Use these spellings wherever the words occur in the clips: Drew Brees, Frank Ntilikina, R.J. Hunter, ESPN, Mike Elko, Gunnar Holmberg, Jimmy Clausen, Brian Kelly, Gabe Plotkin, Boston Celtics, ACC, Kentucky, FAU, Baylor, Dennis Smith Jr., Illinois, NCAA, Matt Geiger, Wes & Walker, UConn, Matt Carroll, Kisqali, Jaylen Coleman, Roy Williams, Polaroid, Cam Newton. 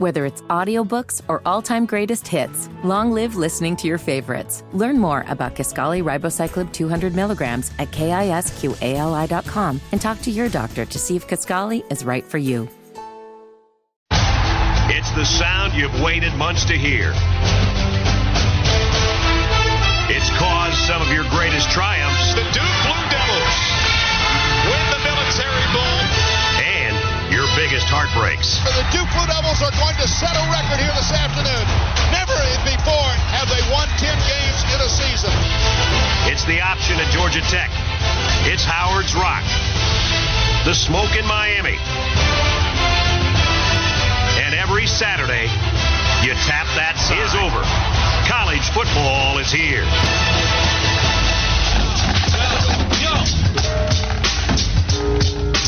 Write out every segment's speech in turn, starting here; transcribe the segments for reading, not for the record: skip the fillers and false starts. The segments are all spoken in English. Whether it's audiobooks or all-time greatest hits, long live listening to your favorites. Learn more about Kisqali Ribociclib 200 milligrams at KISQALI.com and talk to your doctor to see if Kisqali is right for you. It's the sound you've waited months to hear. It's caused some of your greatest triumphs. The Duke Blue Devils win the Military Bowl. And your biggest heartbreaks. The Duke Blue Devils are going to set a record here this afternoon. Never before have they won 10 games in a season. It's the option at Georgia Tech. It's Howard's Rock. The smoke in Miami. And every Saturday, you tap that sign. Is over. College football is here.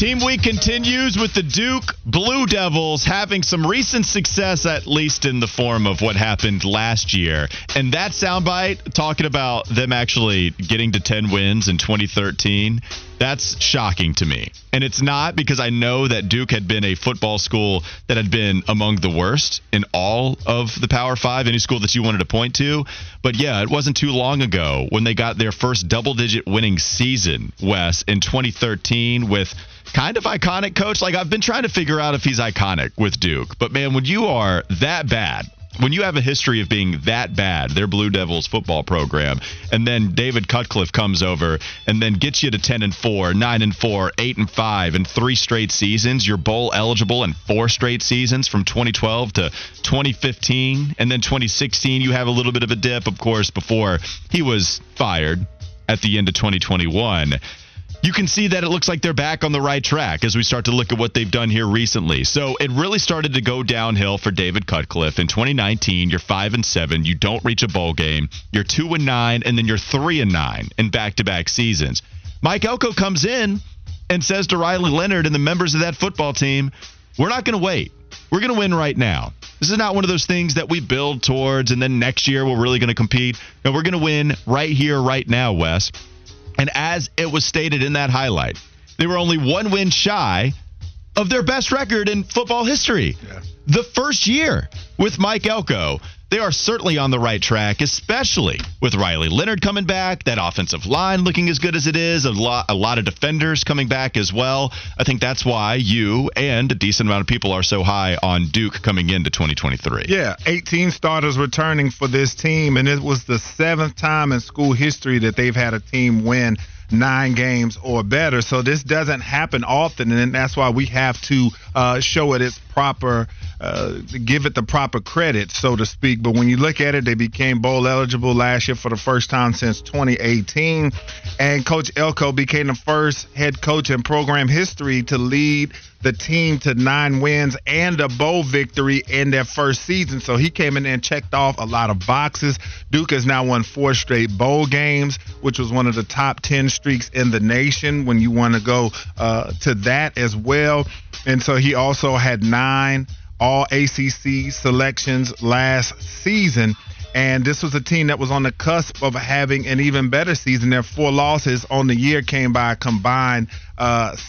Team Week continues with the Duke Blue Devils having some recent success, at least in the form of what happened last year. And that soundbite, talking about them actually getting to 10 wins in 2013, that's shocking to me. And it's not because I know that Duke had been a football school that had been among the worst in all of the Power Five, any school that you wanted to point to. But yeah, it wasn't too long ago when they got their first double-digit winning season, Wes, in 2013 with kind of iconic coach. Like, I've been trying to figure out if he's iconic with Duke. But, man, when you are that bad, when you have a history of being that bad, their Blue Devils football program, and then David Cutcliffe comes over and then gets you to 10-4, 9-4, 8-5, and 3 straight seasons, you're bowl eligible in 4 straight seasons from 2012 to 2015, and then 2016 you have a little bit of a dip, of course, before he was fired at the end of 2021. You can see that it looks like they're back on the right track as we start to look at what they've done here recently. So it really started to go downhill for David Cutcliffe. In 2019, you're 5-7. You don't reach a bowl game. You're 2-9, and then you're 3-9 in back-to-back seasons. Mike Elko comes in and says to Riley Leonard and the members of that football team, we're not going to wait. We're going to win right now. This is not one of those things that we build towards, and then next year we're really going to compete. No, we're going to win right here, right now, Wes. And as it was stated in that highlight, they were only one win shy of their best record in football history. Yeah. The first year with Mike Elko, they are certainly on the right track, especially with Riley Leonard coming back, that offensive line looking as good as it is, a lot of defenders coming back as well. I think that's why you and a decent amount of people are so high on Duke coming into 2023. Yeah, 18 starters returning for this team, and it was the 7th time in school history that they've had a team win 9 games or better. So this doesn't happen often, and that's why we have to show it its proper, give it the proper credit, so to speak. But when you look at it, they became bowl eligible last year for the first time since 2018, and Coach Elko became the first head coach in program history to lead the team to 9 wins and a bowl victory in their first season. So he came in and checked off a lot of boxes. Duke has now won 4 straight bowl games, which was one of the top 10 streaks in the nation when you want to go to that as well. And so he also had 9 all ACC selections last season. And this was a team that was on the cusp of having an even better season. Their 4 losses on the year came by a combined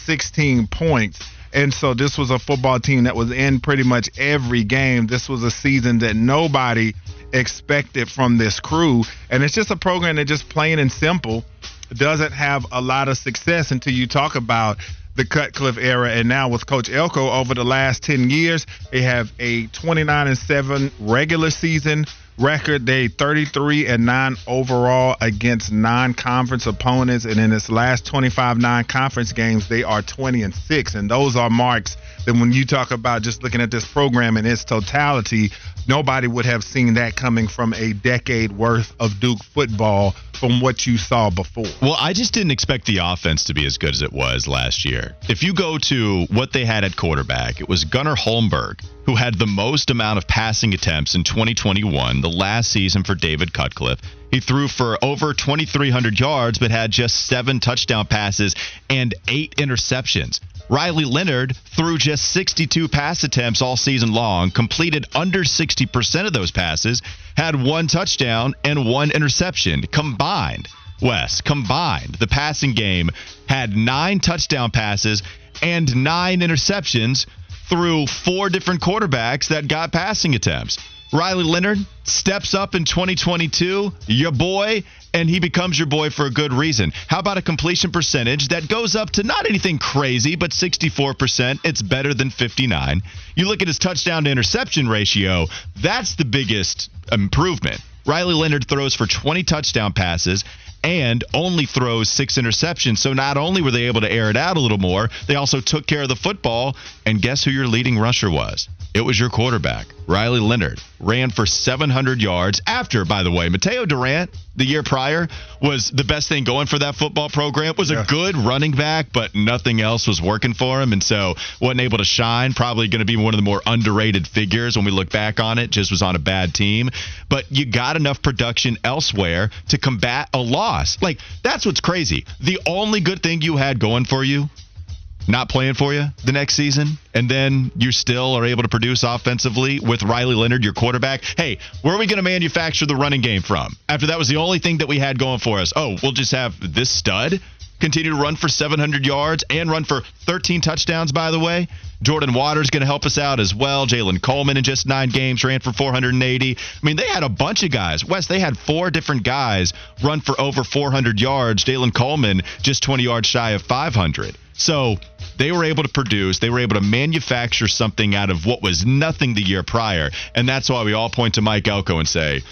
16 points. And so this was a football team that was in pretty much every game. This was a season that nobody expected from this crew. And it's just a program that just plain and simple doesn't have a lot of success until you talk about the Cutcliffe era. And now with Coach Elko, over the last 10 years, they have a 29-7 regular season record. They 33-9 overall against non-conference opponents, and in its last 25 non-conference games, they are 20-6, and those are marks that when you talk about just looking at this program in its totality, nobody would have seen that coming from a decade worth of Duke football from what you saw before. Well, I just didn't expect the offense to be as good as it was last year. If you go to what they had at quarterback, it was Gunnar Holmberg, who had the most amount of passing attempts in 2021, the last season for David Cutcliffe. He threw for over 2,300 yards, but had just 7 touchdown passes and 8 interceptions. Riley Leonard threw just 62 pass attempts all season long, completed under 60% of those passes, had 1 touchdown and 1 interception. Combined, Wes, the passing game had 9 touchdown passes and 9 interceptions through four different quarterbacks that got passing attempts. Riley Leonard steps up in 2022, your boy, and he becomes your boy for a good reason. How about a completion percentage that goes up to not anything crazy, but 64%? It's better than 59. You look at his touchdown to interception ratio, that's the biggest improvement. Riley Leonard throws for 20 touchdown passes and only throws 6 interceptions. So not only were they able to air it out a little more, they also took care of the football. And guess who your leading rusher was? It was your quarterback, Riley Leonard. Ran for 700 yards after, by the way, Mateo Durant the year prior was the best thing going for that football program. Was a good running back, but nothing else was working for him. And so wasn't able to shine. Probably going to be one of the more underrated figures when we look back on it. Just was on a bad team. But you got enough production elsewhere to combat a loss. Like, that's what's crazy. The only good thing you had going for you, not playing for you the next season, and then you still are able to produce offensively with Riley Leonard, your quarterback. Hey, where are we going to manufacture the running game from? After that was the only thing that we had going for us. Oh, we'll just have this stud continue to run for 700 yards and run for 13 touchdowns, by the way. Jordan Waters going to help us out as well. Jaylen Coleman in just 9 games ran for 480. I mean, they had a bunch of guys. Wes, they had 4 different guys run for over 400 yards. Jaylen Coleman just 20 yards shy of 500. So they were able to produce, they were able to manufacture something out of what was nothing the year prior. And that's why we all point to Mike Elko and say,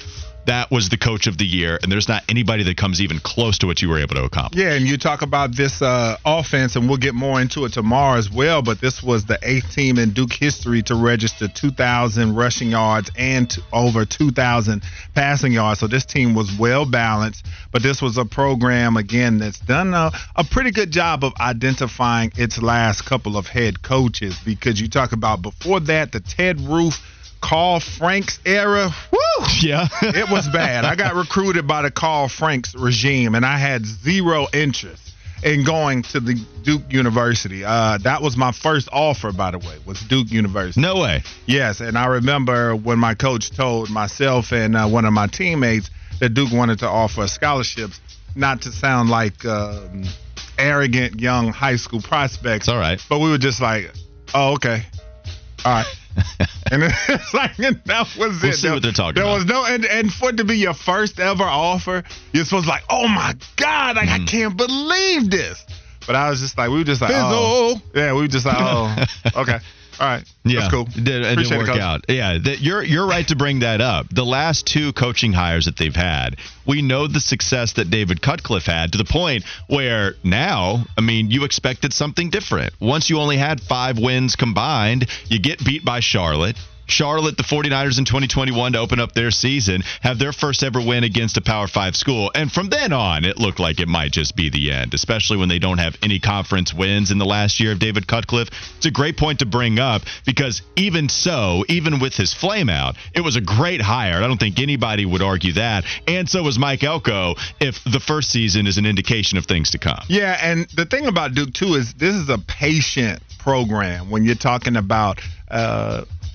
that was the coach of the year, and there's not anybody that comes even close to what you were able to accomplish. Yeah, and you talk about this offense, and we'll get more into it tomorrow as well, but this was the 8th team in Duke history to register 2,000 rushing yards and over 2,000 passing yards. So this team was well-balanced, but this was a program, again, that's done a pretty good job of identifying its last couple of head coaches, because you talk about before that, the Ted Roof, Carl Franks era, woo! Yeah. It was bad. I got recruited by the Carl Franks regime, and I had zero interest in going to the Duke University. That was my first offer, by the way, was Duke University. No way. Yes, and I remember when my coach told myself and one of my teammates that Duke wanted to offer scholarships, not to sound like arrogant young high school prospects. All right. But we were just like, oh, okay. All right. And it's like, and that was it. We'll see what they're talking about. There was no, and for it to be your first ever offer, you're supposed to be like, oh my God, like, I can't believe this. But I was just like, we were just like, Fizzle. Oh. Yeah, we were just like, oh, okay. All right. Yeah, that's cool. It didn't work out. Yeah, you're right to bring that up. The last 2 coaching hires that they've had, we know the success that David Cutcliffe had to the point where now, I mean, you expected something different. Once you only had 5 wins combined, you get beat by Charlotte. Charlotte, the 49ers in 2021 to open up their season, have their first ever win against a Power 5 school. And from then on, it looked like it might just be the end, especially when they don't have any conference wins in the last year of David Cutcliffe. It's a great point to bring up because even so, even with his flame out, it was a great hire. I don't think anybody would argue that. And so was Mike Elko, if the first season is an indication of things to come. Yeah, and the thing about Duke, too, is this is a patient program when you're talking about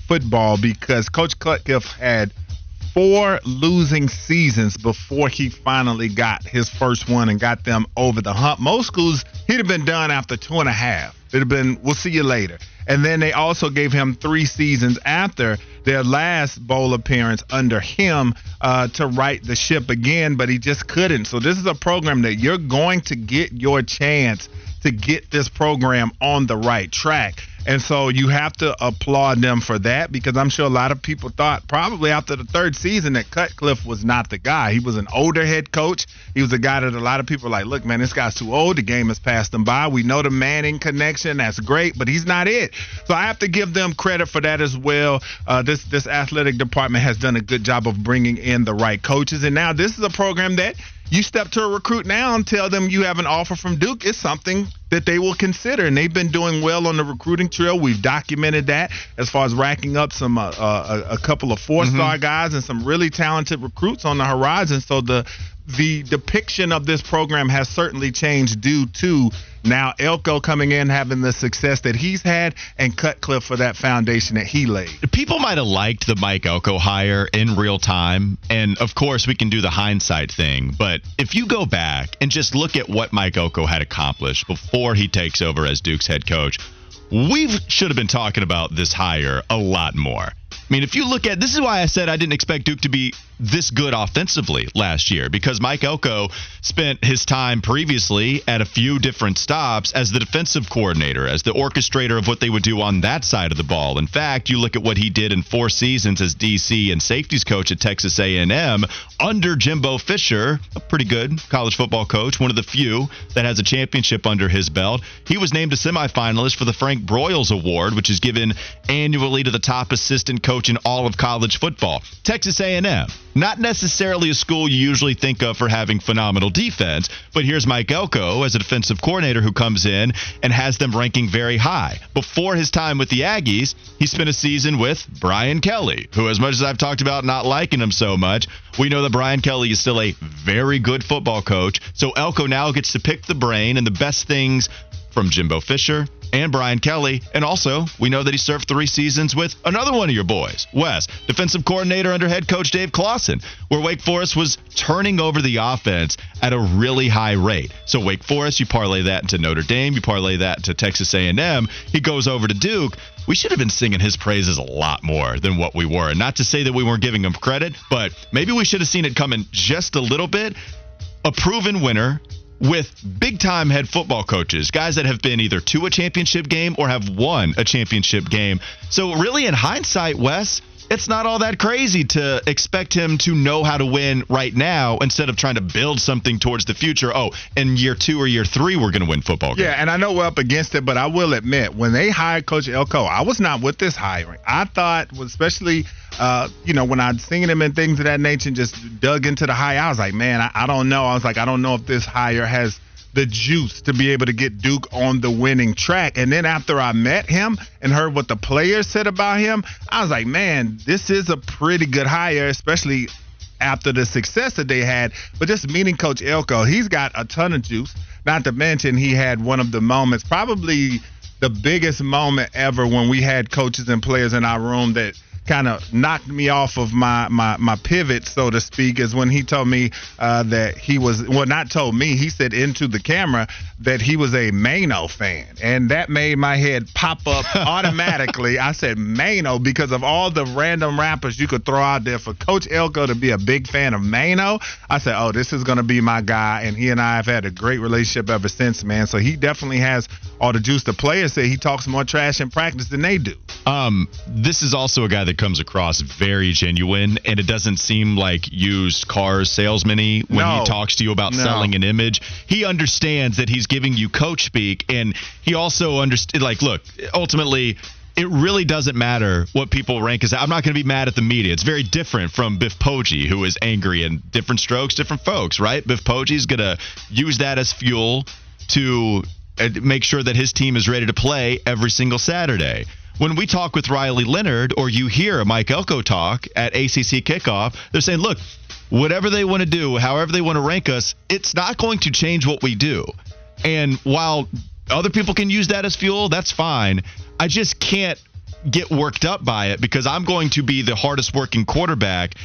football, because Coach Cutcliffe had 4 losing seasons before he finally got his first one and got them over the hump. Most schools, he'd have been done after 2.5. It'd have been, we'll see you later. And then they also gave him 3 seasons after their last bowl appearance under him to right the ship again, but he just couldn't. So this is a program that you're going to get your chance to get this program on the right track. And so you have to applaud them for that, because I'm sure a lot of people thought probably after the 3rd season that Cutcliffe was not the guy. He was an older head coach. He was a guy that a lot of people were like, look, man, this guy's too old. The game has passed him by. We know the Manning connection. That's great, but he's not it. So I have to give them credit for that as well. This athletic department has done a good job of bringing in the right coaches. And now this is a program that you step to a recruit now and tell them you have an offer from Duke. It's something that they will consider, and they've been doing well on the recruiting trail. We've documented that as far as racking up some a couple of 4-star guys and some really talented recruits on the horizon. So the depiction of this program has certainly changed due to now Elko coming in, having the success that he's had, and Cutcliffe for that foundation that he laid. People might have liked the Mike Elko hire in real time, and of course we can do the hindsight thing, but if you go back and just look at what Mike Elko had accomplished before he takes over as Duke's head coach, we should have been talking about this hire a lot more. I mean, if you look at, this is why I said I didn't expect Duke to be this good offensively last year, because Mike Elko spent his time previously at a few different stops as the defensive coordinator, as the orchestrator of what they would do on that side of the ball. In fact, you look at what he did in 4 seasons as DC and safeties coach at Texas A&M under Jimbo Fisher, a pretty good college football coach, one of the few that has a championship under his belt. He was named a semifinalist for the Frank Broyles Award, which is given annually to the top assistant coach in all of college football. Texas A&M, not necessarily a school you usually think of for having phenomenal defense, but here's Mike Elko as a defensive coordinator who comes in and has them ranking very high. Before his time with the Aggies, he spent a season with Brian Kelly, who, as much as I've talked about not liking him so much, we know that Brian Kelly is still a very good football coach. So Elko now gets to pick the brain and the best things from Jimbo Fisher and Brian Kelly. And also, we know that he served 3 seasons with another one of your boys, Wes, defensive coordinator under head coach Dave Clawson, where Wake Forest was turning over the offense at a really high rate. So Wake Forest, you parlay that into Notre Dame, you parlay that into Texas A&M, he goes over to Duke. We should have been singing his praises a lot more than what we were. Not to say that we weren't giving him credit, but maybe we should have seen it coming just a little bit. A proven winner with big-time head football coaches, guys that have been either to a championship game or have won a championship game. So really, in hindsight, Wes, it's not all that crazy to expect him to know how to win right now instead of trying to build something towards the future. Oh, in year 2 or year 3, we're going to win football games. Yeah, and I know we're up against it, but I will admit, when they hired Coach Elko, I was not with this hiring. I thought, especially when I'd seen him and things of that nature and just dug into the hire, I was like, man, I don't know. I was like, I don't know if this hire has the juice to be able to get Duke on the winning track. And then after I met him and heard what the players said about him, I was like, man, this is a pretty good hire, especially after the success that they had. But just meeting Coach Elko, he's got a ton of juice, not to mention he had one of the moments, probably the biggest moment ever, when we had coaches and players in our room that kind of knocked me off of my pivot, so to speak, is when he told me that he was, well, not told me, he said into the camera that he was a Mano fan. And that made my head pop up automatically. I said Mano because of all the random rappers you could throw out there, for Coach Elko to be a big fan of Mano, I said, oh, this is going to be my guy. And he and I have had a great relationship ever since, man. So he definitely has all the juice. The players say he talks more trash in practice than they do. This is also a guy that comes across very genuine, and it doesn't seem like used car salesman-y when he talks to you about selling an image. He understands that he's giving you coach speak, and he also understands, like, look, ultimately, it really doesn't matter what people rank as. I'm not going to be mad at the media. It's very different from Biff Poggi, who is angry, and different strokes, different folks, right? Biff Poggi is going to use that as fuel to make sure that his team is ready to play every single Saturday. When we talk with Riley Leonard, or you hear Mike Elko talk at ACC kickoff, they're saying, look, whatever they want to do, however they want to rank us, it's not going to change what we do. And while other people can use that as fuel, that's fine. I just can't get worked up by it, because I'm going to be the hardest working quarterback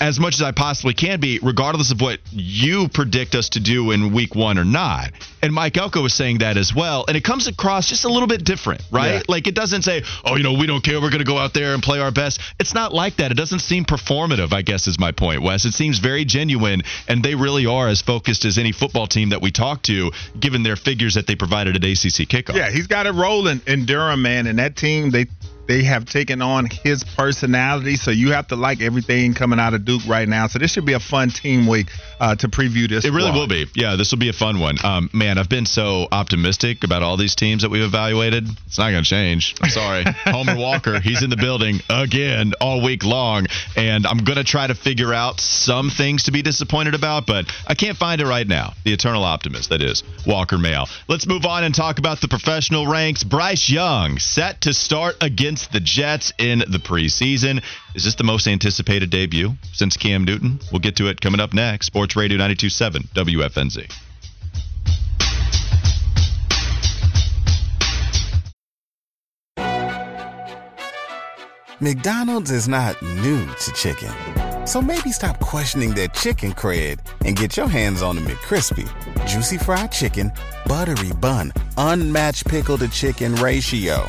as much as I possibly can be, regardless of what you predict us to do in week 1 or not. And Mike Elko was saying that as well. And it comes across just a little bit different, right? Yeah. Like, it doesn't say, oh, we don't care, we're going to go out there and play our best. It's not like that. It doesn't seem performative, I guess is my point, Wes. It seems very genuine, and they really are as focused as any football team that we talk to, given their figures that they provided at ACC kickoff. Yeah, he's got a role in Durham, man, and that team, they have taken on his personality, so you have to like everything coming out of Duke right now. So this should be a fun team week to preview this. It really will be. Yeah, this will be a fun one. Man, I've been so optimistic about all these teams that we've evaluated. It's not going to change. I'm sorry. Homer Walker, he's in the building again all week long, and I'm going to try to figure out some things to be disappointed about, but I can't find it right now. The eternal optimist, that is Walker Mail. Let's move on and talk about the professional ranks. Bryce Young set to start again the Jets in the preseason. Is this the most anticipated debut since Cam Newton? We'll get to it coming up next. Sports Radio 92.7 WFNZ. McDonald's is not new to chicken. So maybe stop questioning their chicken cred and get your hands on the McCrispy. Juicy fried chicken, buttery bun, unmatched pickle to chicken ratio.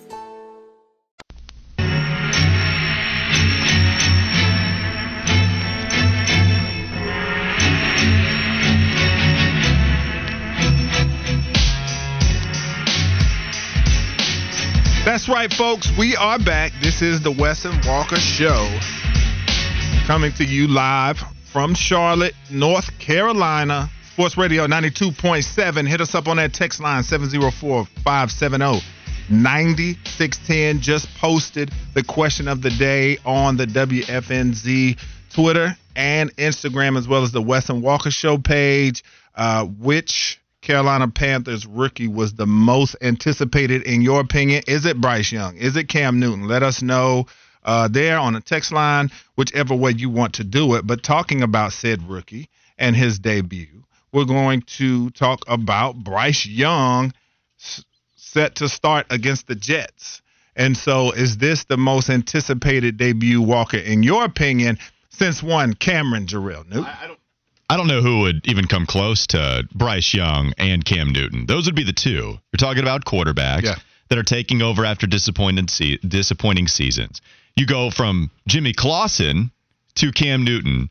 That's right, folks. We are back. This is the Wesson Walker Show, coming to you live from Charlotte, North Carolina. Sports Radio 92.7. Hit us up on that text line, 704-570-9610. Just posted the question of the day on the WFNZ Twitter and Instagram, as well as the Wesson Walker Show page. Which Carolina Panthers rookie was the most anticipated in your opinion? Is it Bryce Young? Is it Cam Newton? Let us know there on the text line, whichever way you want to do it. But talking about said rookie and his debut, we're going to talk about Bryce Young set to start against the Jets. And so is this the most anticipated debut, Walker, in your opinion, since one Cameron Jarrell Newton? I don't know who would even come close to Bryce Young and Cam Newton. Those would be the two. You're talking about quarterbacks that are taking over after disappointing seasons. You go from Jimmy Clausen to Cam Newton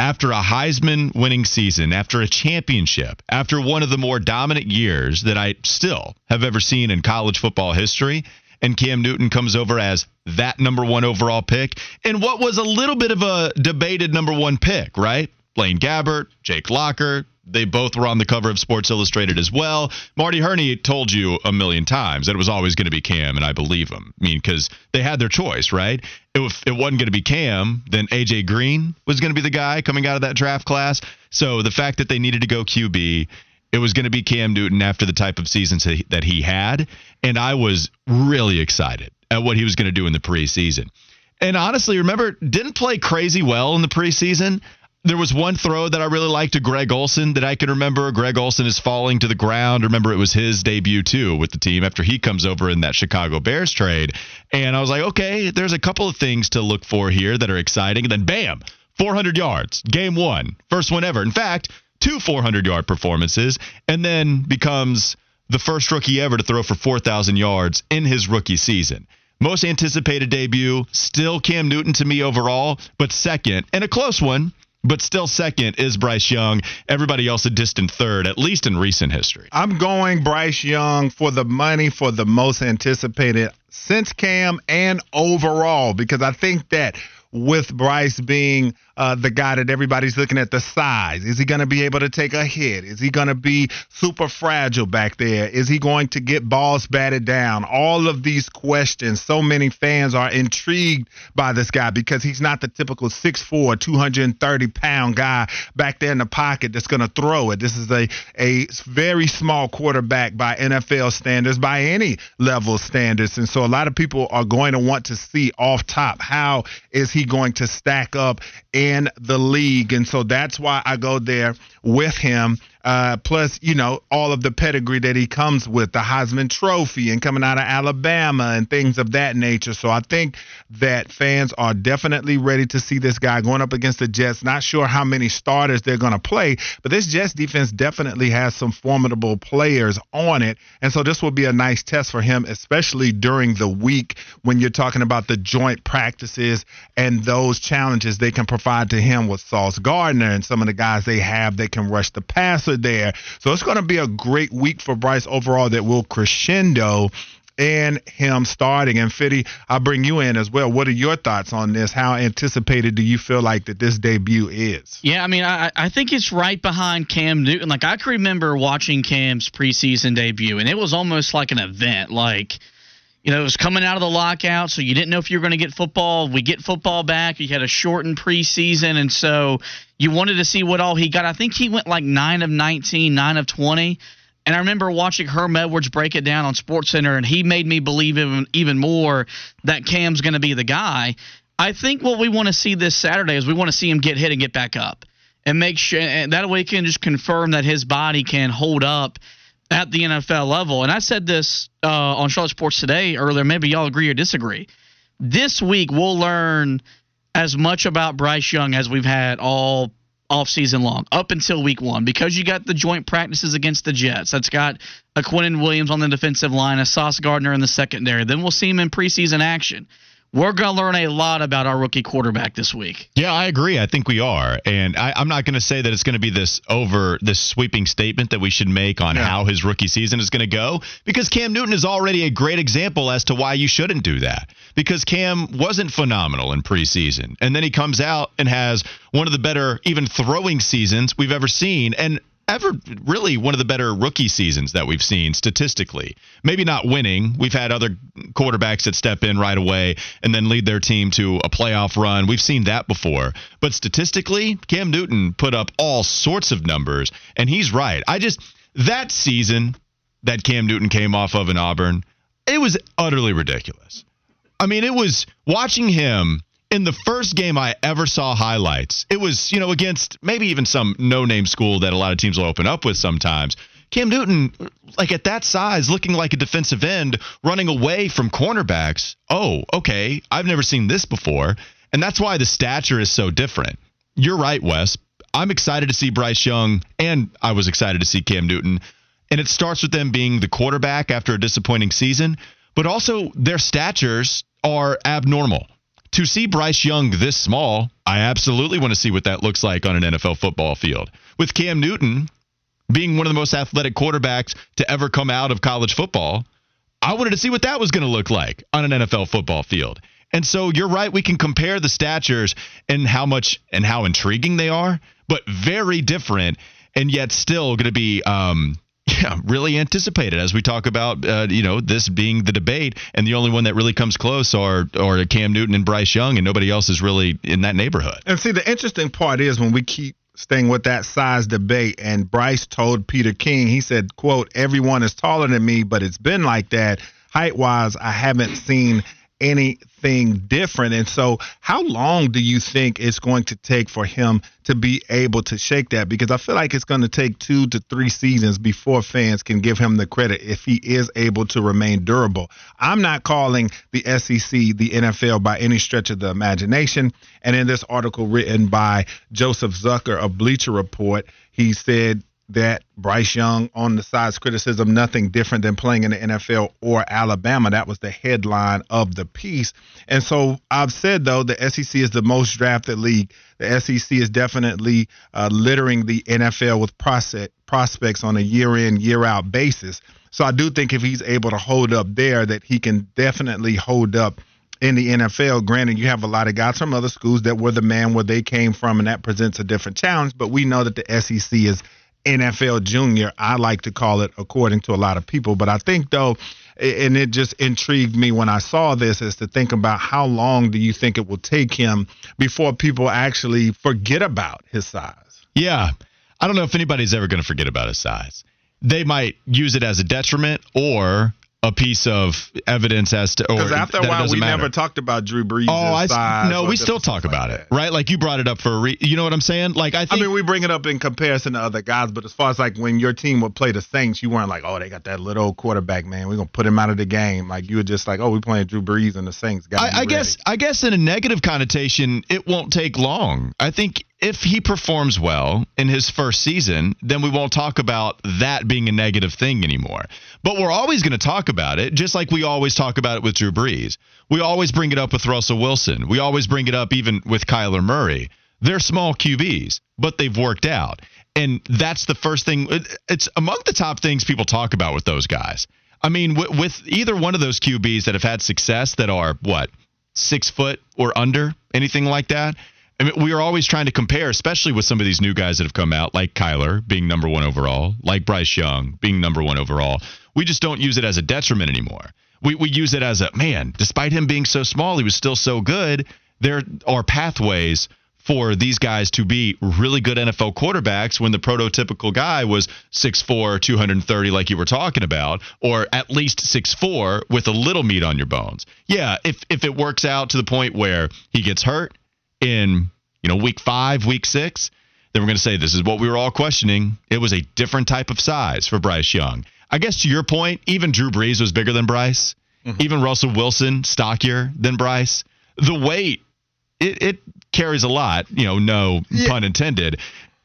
after a Heisman winning season, after a championship, after one of the more dominant years that I still have ever seen in college football history. And Cam Newton comes over as that number one overall pick. And what was a little bit of a debated number one pick, right? Blaine Gabbert, Jake Locker, they both were on the cover of Sports Illustrated as well. Marty Herney told you a million times that it was always going to be Cam, and I believe him. I mean, because they had their choice, right? If it wasn't going to be Cam, then A.J. Green was going to be the guy coming out of that draft class. So the fact that they needed to go QB, it was going to be Cam Newton after the type of seasons that he had, and I was really excited at what he was going to do in the preseason. And honestly, remember, didn't play crazy well in the preseason. There was one throw that I really liked to Greg Olson that I can remember. Greg Olson is falling to the ground. Remember, it was his debut, too, with the team after he comes over in that Chicago Bears trade. And I was like, okay, there's a couple of things to look for here that are exciting. And then, bam, 400 yards, game one, first one ever. In fact, two 400-yard performances, and then becomes the first rookie ever to throw for 4,000 yards in his rookie season. Most anticipated debut, still Cam Newton to me overall, but second, and a close one, but still second, is Bryce Young. Everybody else a distant third, at least in recent history. I'm going Bryce Young for the money for the most anticipated since Cam and overall, because I think that with Bryce being the guy that everybody's looking at, the size, is he going to be able to take a hit? Is he going to be super fragile back there? Is he going to get balls batted down? All of these questions. So many fans are intrigued by this guy because he's not the typical 6'4", 230-pound guy back there in the pocket that's going to throw it. This is a very small quarterback by NFL standards, by any level standards. And so a lot of people are going to want to see off top, how is he going to stack up in the league? And so that's why I go there with him. Plus, you know, all of the pedigree that he comes with, the Heisman Trophy and coming out of Alabama and things of that nature. So I think that fans are definitely ready to see this guy going up against the Jets. Not sure how many starters they're going to play, but this Jets defense definitely has some formidable players on it. And so this will be a nice test for him, especially during the week when you're talking about the joint practices and those challenges they can provide to him with Sauce Gardner and some of the guys they have that can rush the passer there. So it's going to be a great week for Bryce overall that will crescendo in him starting. And Fitty, I'll bring you in as well. What are your thoughts on this? How anticipated do you feel like that this debut is? Yeah, I mean, I think it's right behind Cam Newton. Like, I can remember watching Cam's preseason debut, and it was almost like an event. Like, you know, it was coming out of the lockout, so you didn't know if you were going to get football. We get football back. You had a shortened preseason, and so you wanted to see what all he got. I think he went like 9 of 19, 9 of 20. And I remember watching Herm Edwards break it down on SportsCenter, and he made me believe even more that Cam's going to be the guy. I think what we want to see this Saturday is we want to see him get hit and get back up. And make sure, and that way he can just confirm that his body can hold up at the NFL level. And I said this on Charlotte Sports Today earlier. Maybe y'all agree or disagree. This week we'll learn as much about Bryce Young as we've had all offseason long, up until week one, because you got the joint practices against the Jets. That's got a Quinnen Williams on the defensive line, a Sauce Gardner in the secondary. Then we'll see him in preseason action. We're going to learn a lot about our rookie quarterback this week. Yeah, I agree. I think we are. And I'm not going to say that it's going to be this sweeping statement that we should make on how his rookie season is going to go, because Cam Newton is already a great example as to why you shouldn't do that, because Cam wasn't phenomenal in preseason. And then he comes out and has one of the better even throwing seasons we've ever seen, and ever really one of the better rookie seasons that we've seen statistically. Maybe not winning. We've had other quarterbacks that step in right away and then lead their team to a playoff run. We've seen that before. But statistically, Cam Newton put up all sorts of numbers, and he's right. That season that Cam Newton came off of in Auburn, it was utterly ridiculous. I mean, it was watching him. In the first game I ever saw highlights, it was, against maybe even some no-name school that a lot of teams will open up with sometimes. Cam Newton, like at that size, looking like a defensive end, running away from cornerbacks. Oh, okay, I've never seen this before. And that's why the stature is so different. You're right, Wes. I'm excited to see Bryce Young, and I was excited to see Cam Newton. And it starts with them being the quarterback after a disappointing season, but also their statures are abnormal. To see Bryce Young this small, I absolutely want to see what that looks like on an NFL football field. With Cam Newton being one of the most athletic quarterbacks to ever come out of college football, I wanted to see what that was going to look like on an NFL football field. And so you're right, we can compare the statures and how intriguing they are, but very different, and yet still going to be really anticipated as we talk about, this being the debate, and the only one that really comes close are Cam Newton and Bryce Young, and nobody else is really in that neighborhood. And see, the interesting part is when we keep staying with that size debate, and Bryce told Peter King, he said, quote, "Everyone is taller than me, but it's been like that. Height-wise, I haven't seen anything different." And so how long do you think it's going to take for him to be able to shake that? Because I feel like it's going to take 2 to 3 seasons before fans can give him the credit if he is able to remain durable. I'm not calling the SEC the NFL by any stretch of the imagination. And in this article written by Joseph Zucker of Bleacher Report, he said that Bryce Young on the side's criticism, nothing different than playing in the NFL or Alabama. That was the headline of the piece. And so I've said, though, the SEC is the most drafted league. The SEC is definitely littering the NFL with prospects on a year-in, year-out basis. So I do think if he's able to hold up there, that he can definitely hold up in the NFL. Granted, you have a lot of guys from other schools that were the man where they came from, and that presents a different challenge. But we know that the SEC is NFL Junior, I like to call it, according to a lot of people. But I think, though, and it just intrigued me when I saw this, is to think about how long do you think it will take him before people actually forget about his size? Yeah. I don't know if anybody's ever going to forget about his size. They might use it as a detriment or a piece of evidence as to, because after a while we never talked about Drew Brees' size. No, we still talk about it, right? Like, you brought it up for a reason. You know what I'm saying? Like, I mean, we bring it up in comparison to other guys, but as far as like when your team would play the Saints, you weren't like, oh, they got that little old quarterback, man, we're gonna put him out of the game. Like, you were just like, oh, we're playing Drew Brees and the Saints. I guess in a negative connotation, it won't take long. I think if he performs well in his first season, then we won't talk about that being a negative thing anymore. But we're always going to talk about it, just like we always talk about it with Drew Brees. We always bring it up with Russell Wilson. We always bring it up even with Kyler Murray. They're small QBs, but they've worked out. And that's the first thing. It's among the top things people talk about with those guys. I mean, with either one of those QBs that have had success that are, 6 foot or under, anything like that. I mean, we are always trying to compare, especially with some of these new guys that have come out, like Kyler being number 1 overall, like Bryce Young being number 1 overall. We just don't use it as a detriment anymore. we use it as a, man, despite him being so small, he was still so good. There are pathways for these guys to be really good NFL quarterbacks when the prototypical guy was 6'4", 230 like you were talking about, or at least 6'4", with a little meat on your bones. Yeah, if it works out to the point where he gets hurt in, you know, week 5, week 6, then we're going to say this is what we were all questioning. It was a different type of size for Bryce Young. I guess to your point, even Drew Brees was bigger than Bryce. Mm-hmm. Even Russell Wilson, stockier than Bryce. The weight, it carries a lot, you know, pun intended.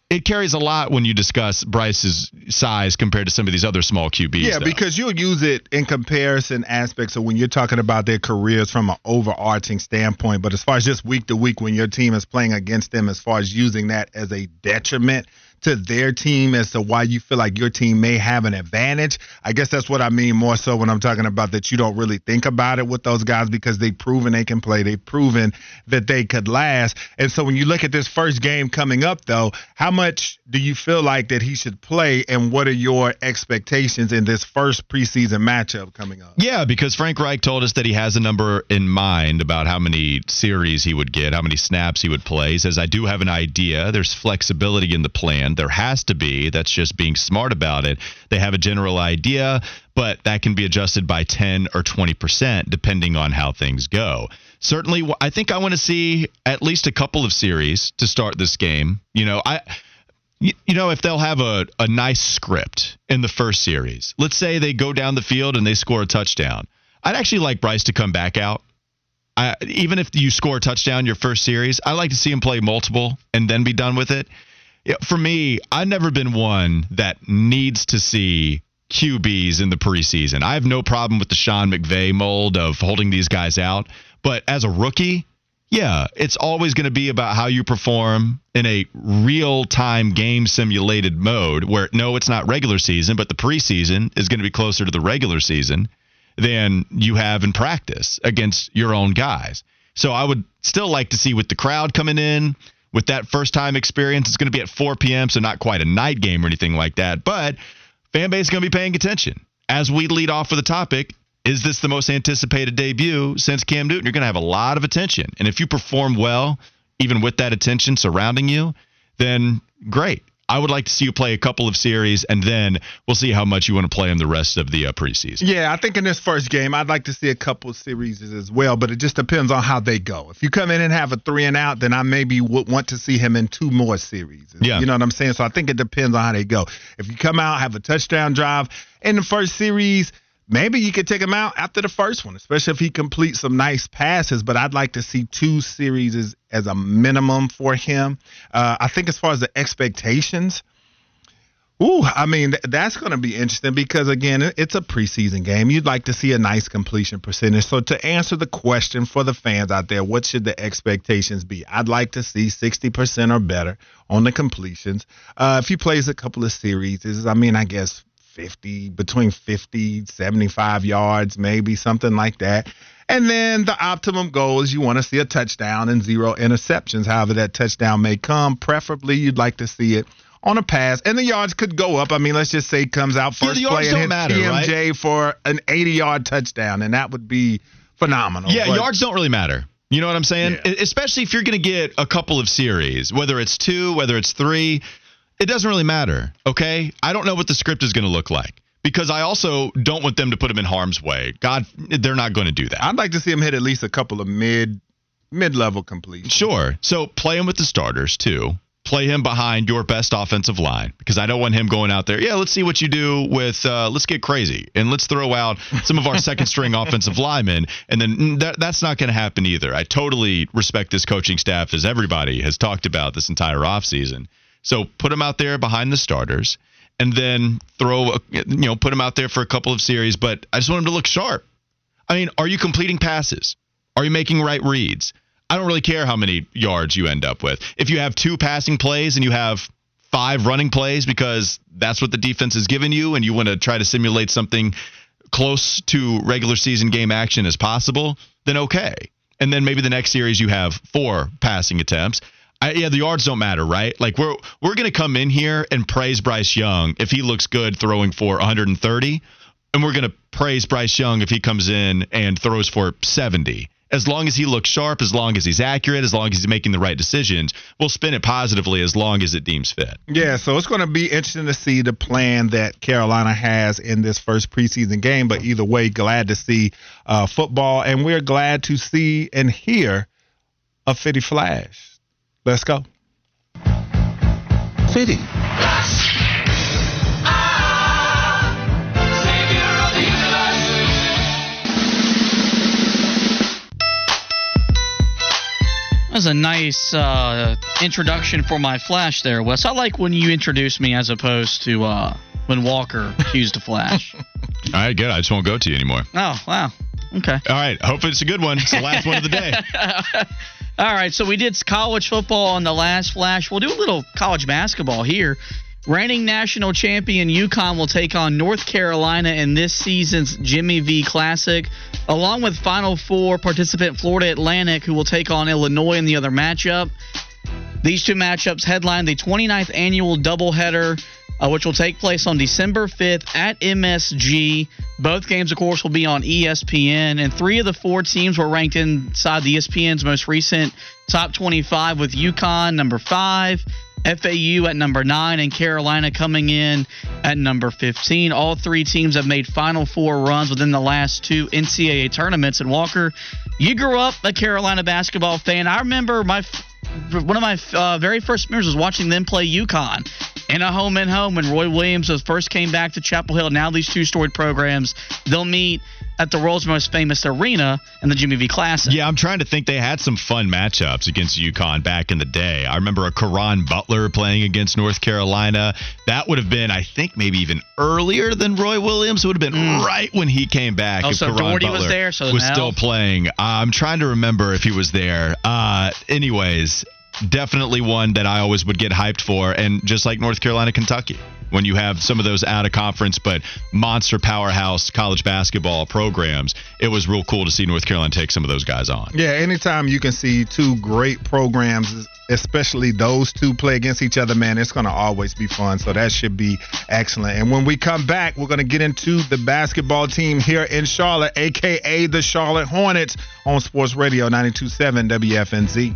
It carries a lot when you discuss Bryce's size compared to some of these other small QBs. Yeah, though. Because you'll use it in comparison aspects of when you're talking about their careers from an overarching standpoint. But as far as just week to week when your team is playing against them, as far as using that as a detriment to their team as to why you feel like your team may have an advantage. I guess that's what I mean more so when I'm talking about that you don't really think about it with those guys because they've proven they can play. They've proven that they could last. And so when you look at this first game coming up, though, how much do you feel like that he should play and what are your expectations in this first preseason matchup coming up? Yeah, because Frank Reich told us that he has a number in mind about how many series he would get, how many snaps he would play. He says, I do have an idea. There's flexibility in the plan. There has to be. That's just being smart about it. They have a general idea, but that can be adjusted by 10 or 20% depending on how things go. Certainly, I think I want to see at least a couple of series to start this game. You know, if they'll have a nice script in the first series, let's say they go down the field and they score a touchdown. I'd actually like Bryce to come back out. Even if you score a touchdown your first series, I like to see him play multiple and then be done with it. For me, I've never been one that needs to see QBs in the preseason. I have no problem with the Sean McVay mold of holding these guys out. But as a rookie, yeah, it's always going to be about how you perform in a real-time game simulated mode where, no, it's not regular season, but the preseason is going to be closer to the regular season than you have in practice against your own guys. So I would still like to see with the crowd coming in, with that first-time experience, it's going to be at 4 p.m., so not quite a night game or anything like that. But fan base is going to be paying attention. As we lead off with the topic, is this the most anticipated debut since Cam Newton? You're going to have a lot of attention. And if you perform well, even with that attention surrounding you, then great. I would like to see you play a couple of series, and then we'll see how much you want to play in the rest of the preseason. Yeah, I think in this first game, I'd like to see a couple of series as well, but it just depends on how they go. If you come in and have a 3-and-out, then I maybe would want to see him in 2 more series. Yeah. You know what I'm saying? So I think it depends on how they go. If you come out, have a touchdown drive in the first series, maybe you could take him out after the first one, especially if he completes some nice passes. But I'd like to see 2 series as a minimum for him. I think as far as the expectations, that's going to be interesting because, again, it's a preseason game. You'd like to see a nice completion percentage. So to answer the question for the fans out there, what should the expectations be? I'd like to see 60% or better on the completions. If he plays a couple of series, I guess 50, 75 yards, maybe something like that. And then the optimum goal is you want to see a touchdown and 0 interceptions, however that touchdown may come. Preferably, you'd like to see it on a pass. And the yards could go up. Let's just say comes out first play and hits TMJ right? for an 80-yard touchdown, and that would be phenomenal. Yeah, but yards don't really matter. You know what I'm saying? Yeah. Especially if you're going to get a couple of series, whether it's 2, whether it's 3. It doesn't really matter, okay? I don't know what the script is going to look like because I also don't want them to put him in harm's way. God, they're not going to do that. I'd like to see him hit at least a couple of mid-level completions. Sure. So play him with the starters, too. Play him behind your best offensive line because I don't want him going out there. Yeah, let's see what you do with let's get crazy and let's throw out some of our second-string offensive linemen. And then that's not going to happen either. I totally respect this coaching staff as everybody has talked about this entire offseason. So put him out there behind the starters and then put him out there for a couple of series. But I just want him to look sharp. Are you completing passes? Are you making right reads? I don't really care how many yards you end up with. If you have 2 passing plays and you have 5 running plays because that's what the defense has given you and you want to try to simulate something close to regular season game action as possible, then okay. And then maybe the next series you have 4 passing attempts. The yards don't matter, right? Like we're going to come in here and praise Bryce Young if he looks good throwing for 130, And we're going to praise Bryce Young if he comes in and throws for 70. As long as he looks sharp, as long as he's accurate, as long as he's making the right decisions, we'll spin it positively as long as it deems fit. Yeah, so it's going to be interesting to see the plan that Carolina has in this first preseason game. But either way, glad to see football. And we're glad to see and hear a Fitty Flash. Let's go. Fitty. That was a nice introduction for my flash there, Wes. I like when you introduce me as opposed to when Walker used a flash. All right, good. I just won't go to you anymore. Oh, wow. Okay. All right. Hopefully it's a good one. It's the last one of the day. All right. So we did college football on the last flash. We'll do a little college basketball here. Reigning national champion UConn will take on North Carolina in this season's Jimmy V Classic, along with Final Four participant Florida Atlantic, who will take on Illinois in the other matchup. These two matchups headline the 29th annual doubleheader, which will take place on December 5th at MSG. Both games, of course, will be on ESPN, and three of the four teams were ranked inside the ESPN's most recent top 25, with UConn number 5, FAU at number 9, and Carolina coming in at number 15. All three teams have made Final Four runs within the last two NCAA tournaments. And Walker, you grew up a Carolina basketball fan. I remember one of my very first memories was watching them play UConn in a home-and-home when Roy Williams first came back to Chapel Hill. Now these two-storied programs, they'll meet at the world's most famous arena in the Jimmy V Classic. Yeah, I'm trying to think. They had some fun matchups against UConn back in the day. I remember a Caron Butler playing against North Carolina. That would have been, I think, maybe even earlier than Roy Williams. It would have been right when he came back. Oh, if so Caron Doherty Butler was there, so was now still playing. I'm trying to remember if he was there. Anyways, definitely one that I always would get hyped for, and just like North Carolina, Kentucky, when you have some of those out of conference but monster powerhouse college basketball programs, it was real cool to see North Carolina take some of those guys on. Yeah, anytime you can see two great programs, especially those two, play against each other, man, it's going to always be fun. So that should be excellent. And when we come back, we're going to get into the basketball team here in Charlotte, a.k.a. the Charlotte Hornets, on Sports Radio 92.7 WFNZ.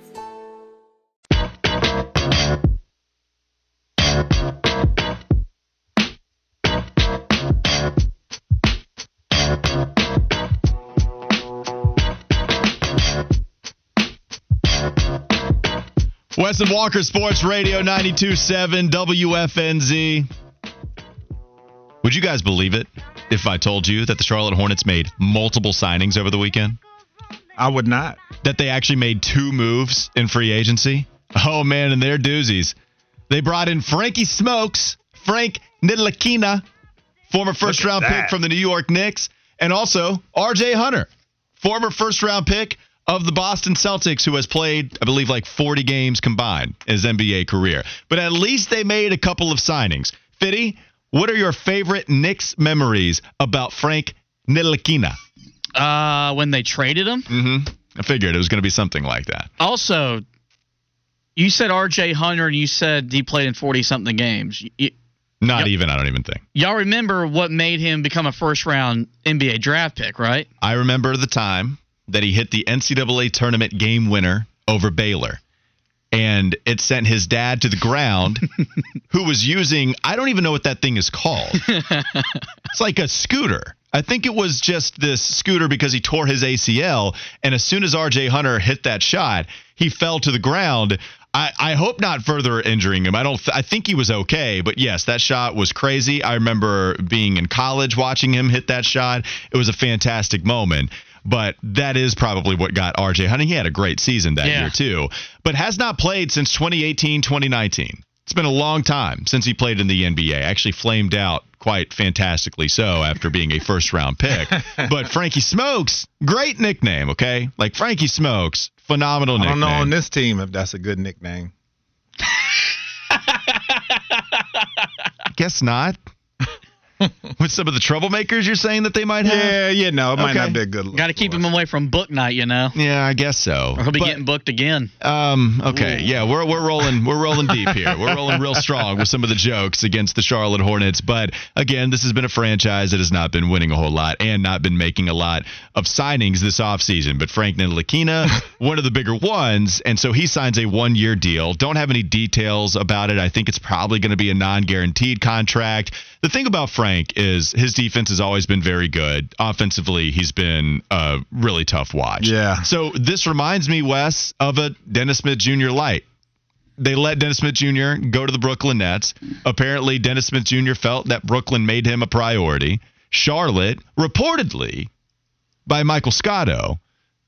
Wes and Walker, Sports Radio 92.7 WFNZ. Would you guys believe it if I told you that the Charlotte Hornets made multiple signings over the weekend? I would not. That they actually made two moves in free agency? Oh, man, and they're doozies. They brought in Frankie Smokes, Frank Ntilikina, former first-round pick from the New York Knicks, and also R.J. Hunter, former first-round pick of the Boston Celtics, who has played, I believe, like 40 games combined in his NBA career. But at least they made a couple of signings. Fitty, what are your favorite Knicks memories about Frank Ntilikina? When they traded him? Mm-hmm. I figured it was going to be something like that. Also, you said R.J. Hunter, and you said he played in 40-something games. I don't even think. Y'all remember what made him become a first-round NBA draft pick, right? I remember the time that he hit the NCAA tournament game winner over Baylor. And it sent his dad to the ground, who was using, I don't even know what that thing is called. It's like a scooter. I think it was just this scooter because he tore his ACL. And as soon as R.J. Hunter hit that shot, he fell to the ground. I hope not further injuring him. I think he was okay, but yes, that shot was crazy. I remember being in college watching him hit that shot. It was a fantastic moment. But that is probably what got R.J. Hunter. He had a great season that year too, but has not played since 2018, 2019. It's been a long time since he played in the NBA. Actually flamed out quite fantastically so after being a first-round pick. But Frankie Smokes, great nickname, okay? Like Frankie Smokes, phenomenal nickname. I don't know on this team if that's a good nickname. Guess not. With some of the troublemakers you're saying that they might have? Yeah, you know, it might not be a good look. Got to keep him away from book night, you know? Yeah, I guess so. Or he'll be getting booked again. Okay, yeah, we're rolling deep here. We're rolling real strong with some of the jokes against the Charlotte Hornets. But, again, this has been a franchise that has not been winning a whole lot and not been making a lot of signings this offseason. But Frank Ntilikina, one of the bigger ones, and so he signs a one-year deal. Don't have any details about it. I think it's probably going to be a non-guaranteed contract. The thing about Frank is his defense has always been very good. Offensively, he's been a really tough watch. Yeah. So this reminds me, Wes, of a Dennis Smith Jr. light. They let Dennis Smith Jr. go to the Brooklyn Nets. Apparently, Dennis Smith Jr. felt that Brooklyn made him a priority. Charlotte, reportedly, by Michael Scotto,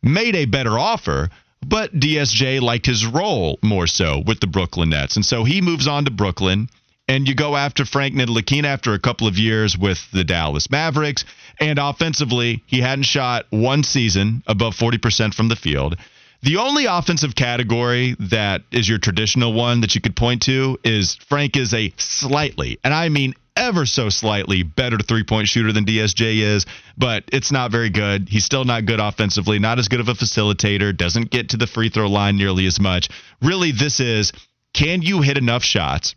made a better offer, but DSJ liked his role more so with the Brooklyn Nets. And so he moves on to Brooklyn. And you go after Frank Ntilikina after a couple of years with the Dallas Mavericks. And offensively, he hadn't shot one season above 40% from the field. The only offensive category that is your traditional one that you could point to is Frank is a slightly, and I mean ever so slightly, better three-point shooter than DSJ is, but it's not very good. He's still not good offensively, not as good of a facilitator, doesn't get to the free throw line nearly as much. Really, this is, can you hit enough shots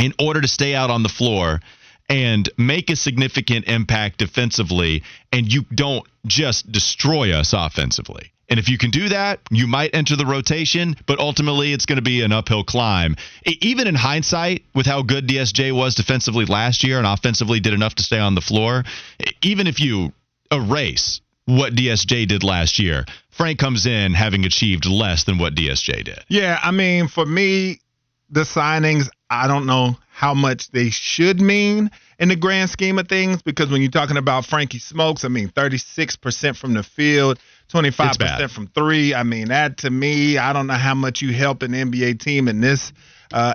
in order to stay out on the floor and make a significant impact defensively, and you don't just destroy us offensively? And if you can do that, you might enter the rotation, but ultimately it's going to be an uphill climb. Even in hindsight, with how good DSJ was defensively last year and offensively did enough to stay on the floor, even if you erase what DSJ did last year, Frank comes in having achieved less than what DSJ did. Yeah, I mean, for me, the signings, I don't know how much they should mean in the grand scheme of things, because when you're talking about Frankie Smokes, I mean, 36% from the field, 25% from three. I mean, that to me, I don't know how much you help an NBA team in this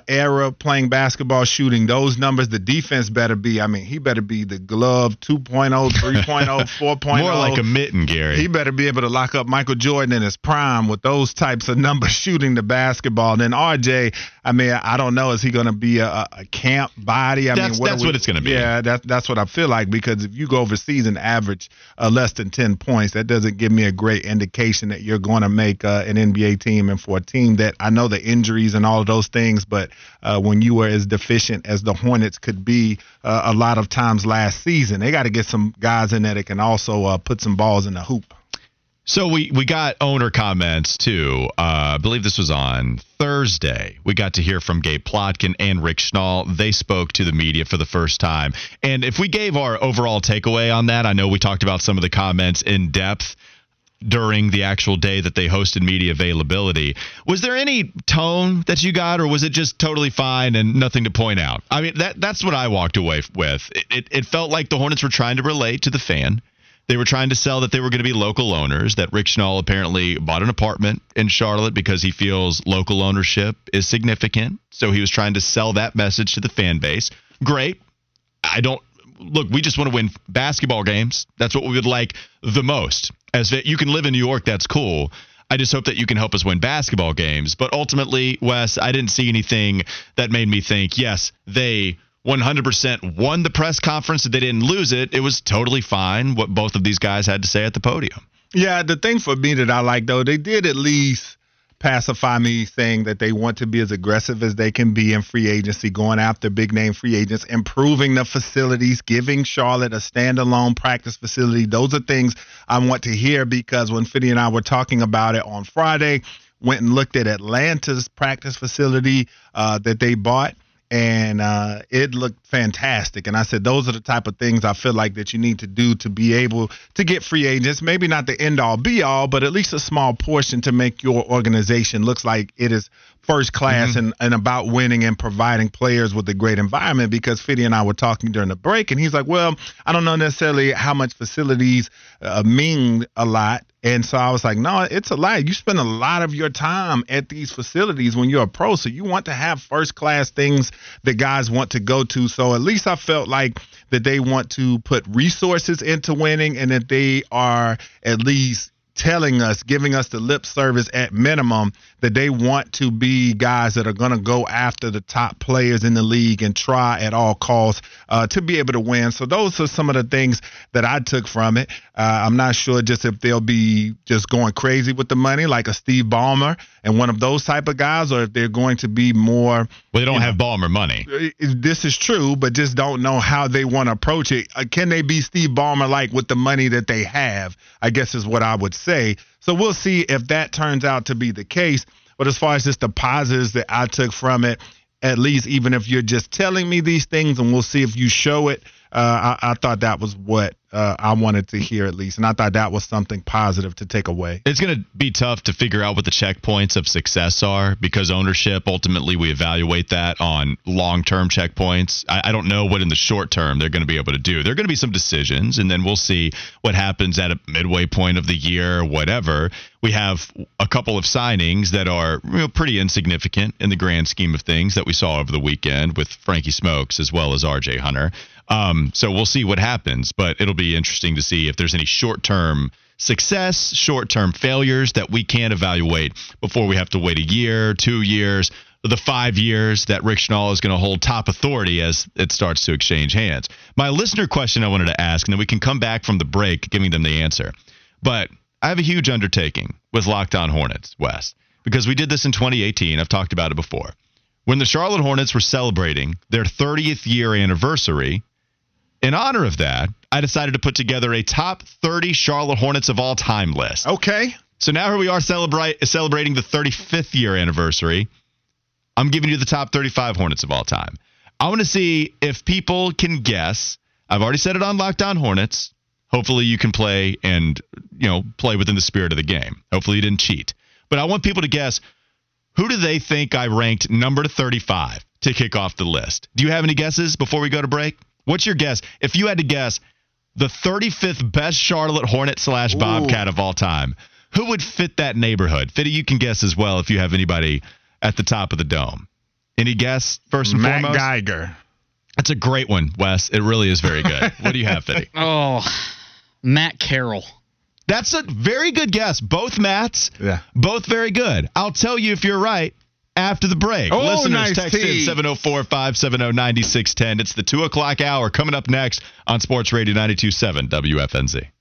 era playing basketball, shooting those numbers. The defense better be, I mean, he better be the glove 2.0, 3.0, 4.0. More like a mitten, Gary. He better be able to lock up Michael Jordan in his prime with those types of numbers shooting the basketball. And then RJ, I mean, I don't know, is he going to be a camp body? That's what it's going to be. Yeah, that's what I feel like, because if you go overseas and average less than 10 points, that doesn't give me a great indication that you're going to make an NBA team. And for a team that, I know the injuries and all of those things, but when you were as deficient as the Hornets could be a lot of times last season, they got to get some guys in there that can also put some balls in the hoop. So we got owner comments, too. I believe this was on Thursday. We got to hear from Gabe Plotkin and Rick Schnall. They spoke to the media for the first time. And if we gave our overall takeaway on that, I know we talked about some of the comments in depth during the actual day that they hosted media availability. Was there any tone that you got, or was it just totally fine and nothing to point out? I mean, that's what I walked away with. It felt like the Hornets were trying to relate to the fan. They were trying to sell that they were going to be local owners, that Rick Schnall apparently bought an apartment in Charlotte because he feels local ownership is significant. So he was trying to sell that message to the fan base. Great. Look, we just want to win basketball games. That's what we would like the most. As you can live in New York, that's cool. I just hope that you can help us win basketball games. But ultimately, Wes, I didn't see anything that made me think, yes, they 100% won the press conference. They didn't lose it. It was totally fine what both of these guys had to say at the podium. Yeah, the thing for me that I like, though, they did at least pacify me, saying that they want to be as aggressive as they can be in free agency, going after big name free agents, improving the facilities, giving Charlotte a standalone practice facility. Those are things I want to hear, because when Fiddy and I were talking about it on Friday, went and looked at Atlanta's practice facility that they bought. and it looked fantastic. And I said, those are the type of things I feel like that you need to do to be able to get free agents, maybe not the end all be all, but at least a small portion to make your organization looks like it is first class and about winning and providing players with a great environment. Because Fiddy and I were talking during the break, and he's like, well, I don't know necessarily how much facilities mean a lot. And so I was like, no, it's a lot. You spend a lot of your time at these facilities when you're a pro, so you want to have first-class things that guys want to go to. So at least I felt like that they want to put resources into winning, and that they are at least telling us, giving us the lip service at minimum, that they want to be guys that are going to go after the top players in the league and try at all costs to be able to win. So those are some of the things that I took from it. I'm not sure just if they'll be just going crazy with the money like a Steve Ballmer and one of those type of guys, or if they're going to be more. Well, they don't have Ballmer money. This is true, but just don't know how they want to approach it. Can they be Steve Ballmer like with the money that they have, I guess is what I would say. So we'll see if that turns out to be the case. But as far as just the positives that I took from it, at least even if you're just telling me these things and we'll see if you show it, I thought that was what I wanted to hear at least. And I thought that was something positive to take away. It's going to be tough to figure out what the checkpoints of success are, because ownership, ultimately we evaluate that on long-term checkpoints. I don't know what in the short term they're going to be able to do. There are going to be some decisions, and then we'll see what happens at a midway point of the year or whatever. We have a couple of signings that are pretty insignificant in the grand scheme of things that we saw over the weekend with Frankie Smokes as well as R.J. Hunter. So we'll see what happens, but it'll be interesting to see if there's any short-term success, short-term failures that we can evaluate before we have to wait a year, 2 years, the 5 years that Rick Schnall is going to hold top authority as it starts to exchange hands. My listener question I wanted to ask, and then we can come back from the break giving them the answer, but I have a huge undertaking with Locked On Hornets, Wes, because we did this in 2018. I've talked about it before. When the Charlotte Hornets were celebrating their 30th year anniversary, in honor of that, I decided to put together a top 30 Charlotte Hornets of all time list. Okay. So now here we are celebrating the 35th year anniversary. I'm giving you the top 35 Hornets of all time. I want to see if people can guess. I've already said it on Locked On Hornets. Hopefully you can play and, play within the spirit of the game. Hopefully you didn't cheat. But I want people to guess, who do they think I ranked number 35 to kick off the list? Do you have any guesses before we go to break? What's your guess? If you had to guess the 35th best Charlotte Hornet / Bobcat of all time, who would fit that neighborhood? Fiddy, you can guess as well if you have anybody at the top of the dome. Any guess first and foremost? Matt Geiger. That's a great one, Wes. It really is very good. What do you have, Fiddy? Oh, Matt Carroll. That's a very good guess. Both Matts. Yeah. Both very good. I'll tell you if you're right after the break. Oh, listeners, nice text in 704-570-9610. It's the 2 o'clock hour coming up next on Sports Radio 92.7 WFNZ.